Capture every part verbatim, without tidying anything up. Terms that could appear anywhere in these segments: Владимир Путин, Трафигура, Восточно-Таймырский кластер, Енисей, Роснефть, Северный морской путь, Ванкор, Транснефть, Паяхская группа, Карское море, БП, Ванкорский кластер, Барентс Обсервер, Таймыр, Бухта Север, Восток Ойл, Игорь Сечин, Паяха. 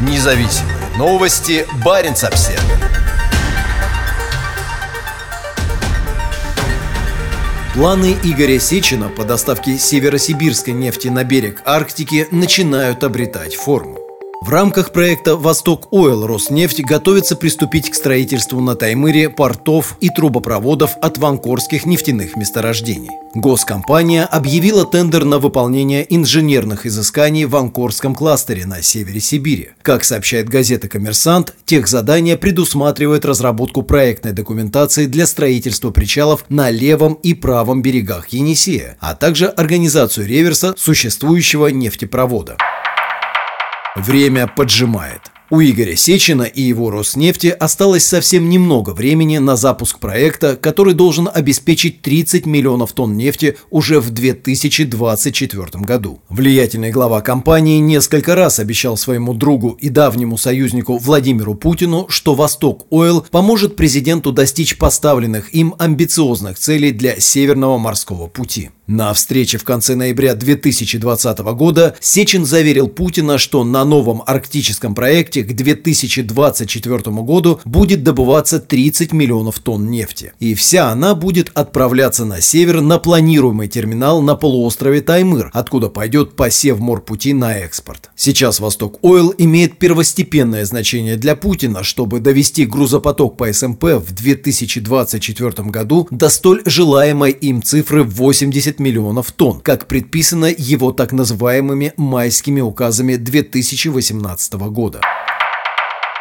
Независимые новости. Барентс Обсервер. Планы Игоря Сечина по доставке северосибирской нефти на берег Арктики начинают обретать форму. В рамках проекта «Восток Ойл» Роснефть готовится приступить к строительству на Таймыре портов и трубопроводов от ванкорских нефтяных месторождений. Госкомпания объявила тендер на выполнение инженерных изысканий в Ванкорском кластере на севере Сибири. Как сообщает газета «Коммерсант», техзадание предусматривает разработку проектной документации для строительства причалов на левом и правом берегах Енисея, а также организацию реверса существующего нефтепровода. Время поджимает. У Игоря Сечина и его Роснефти осталось совсем немного времени на запуск проекта, который должен обеспечить тридцать миллионов тонн нефти уже в две тысячи двадцать четвёртом году. Влиятельный глава компании несколько раз обещал своему другу и давнему союзнику Владимиру Путину, что «Восток Ойл» поможет президенту достичь поставленных им амбициозных целей для Северного морского пути. На встрече в конце ноября две тысячи двадцатого года Сечин заверил Путина, что на новом арктическом проекте к две тысячи двадцать четвёртому году будет добываться тридцать миллионов тонн нефти. И вся она будет отправляться на север на планируемый терминал на полуострове Таймыр, откуда пойдет по Севморпути на экспорт. Сейчас «Восток Ойл» имеет первостепенное значение для Путина, чтобы довести грузопоток по СМП в две тысячи двадцать четвёртом году до столь желаемой им цифры восемьдесят миллионов тонн, как предписано его так называемыми майскими указами две тысячи восемнадцатого года.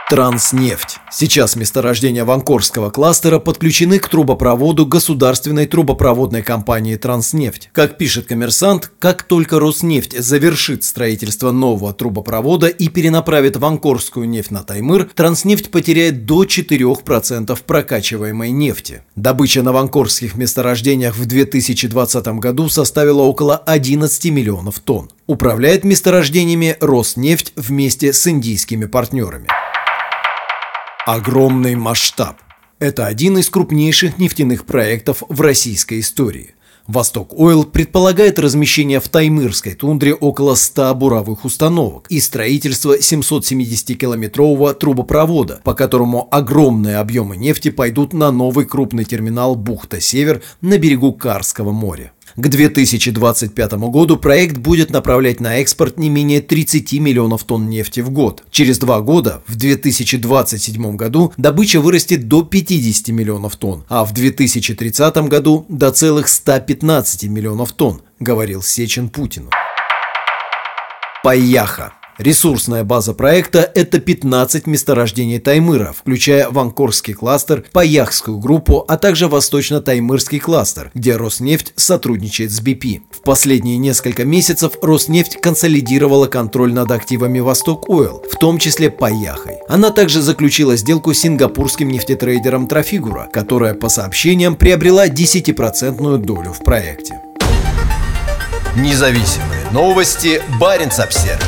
Транснефть. Сейчас месторождения Ванкорского кластера подключены к трубопроводу государственной трубопроводной компании «Транснефть». Как пишет «Коммерсант», как только Роснефть завершит строительство нового трубопровода и перенаправит ванкорскую нефть на Таймыр, «Транснефть» потеряет до четырёх процентов прокачиваемой нефти. Добыча на ванкорских месторождениях в две тысячи двадцатом году составила около одиннадцати миллионов тонн. Управляет месторождениями «Роснефть» вместе с индийскими партнерами. Огромный масштаб. Это один из крупнейших нефтяных проектов в российской истории. «Восток Ойл» предполагает размещение в Таймырской тундре около ста буровых установок и строительство семисотсемидесятикилометрового трубопровода, по которому огромные объемы нефти пойдут на новый крупный терминал «Бухта Север» на берегу Карского моря. К две тысячи двадцать пятому году проект будет направлять на экспорт не менее тридцати миллионов тонн нефти в год. Через два года, в две тысячи двадцать седьмом году, добыча вырастет до пятидесяти миллионов тонн, а в две тысячи тридцатом году до целых ста пятнадцати миллионов тонн, говорил Сечин Путину. Паяха. Ресурсная база проекта – это пятнадцать месторождений Таймыра, включая Ванкорский кластер, Паяхскую группу, а также Восточно-Таймырский кластер, где Роснефть сотрудничает с БП. В последние несколько месяцев Роснефть консолидировала контроль над активами «Восток Ойл», в том числе Паяхой. Она также заключила сделку с сингапурским нефтетрейдером Трафигура, которая, по сообщениям, приобрела десятипроцентную долю в проекте. Независимые новости. Барентс Обсервер.